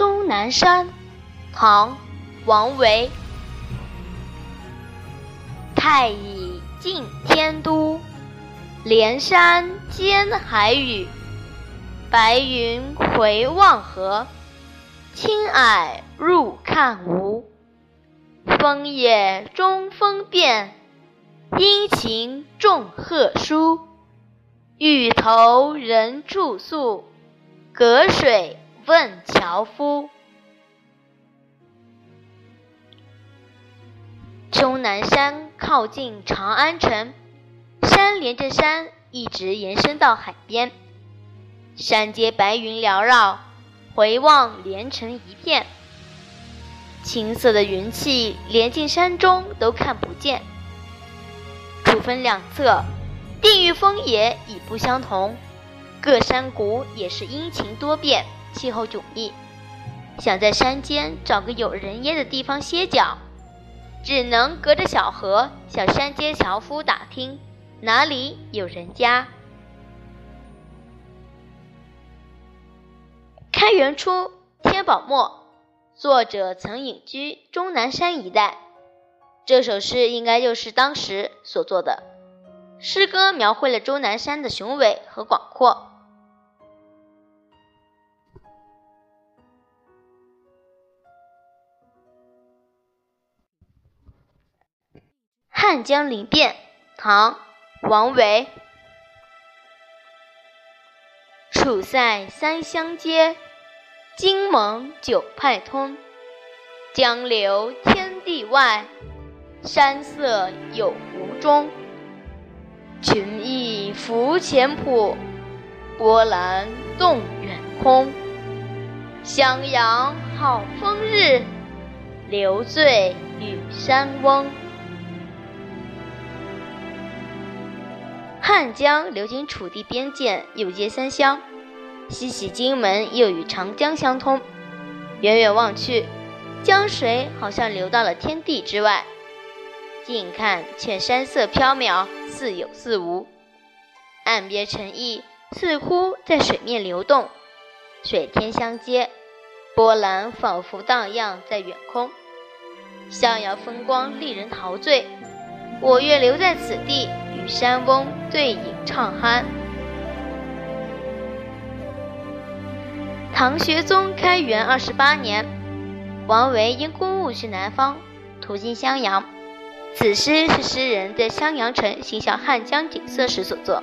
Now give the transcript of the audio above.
终南山》唐·王维。太乙近天都，连山兼海宇。白云回望河，青霭入看无。风野中风变，阴晴众壑殊。欲投人住宿，隔水问樵夫。终南山靠近长安城，山连着山一直延伸到海边，山间白云缭绕，回望连成一片。青色的云气连进山中都看不见，楚分两侧，地域风野已不相同，各山谷也是阴晴多变，气候迥异。想在山间找个有人烟的地方歇脚，只能隔着小河向山间樵夫打听哪里有人家。开元初，天宝末，作者曾隐居终南山一带，这首诗应该就是当时所作的。诗歌描绘了终南山的雄伟和广阔。汉江陵变，唐·王维。楚塞三湘接，荆蒙九派通。江流天地外，山色有湖中。群逸浮前浦，波澜动远空。襄阳好风日，流醉与山翁。汉江流经楚地边界，又接三湘，西起荆门，又与长江相通。远远望去，江水好像流到了天地之外，近看却山色缥缈，似有似无。岸边沉意似乎在水面流动，水天相接，波澜仿佛荡漾在远空。逍遥风光令人陶醉，我愿留在此地，与山翁对影唱酣。唐玄宗开元28年，王维因公务去南方，途经襄阳。此诗是诗人在襄阳城欣赏汉江景色时所作。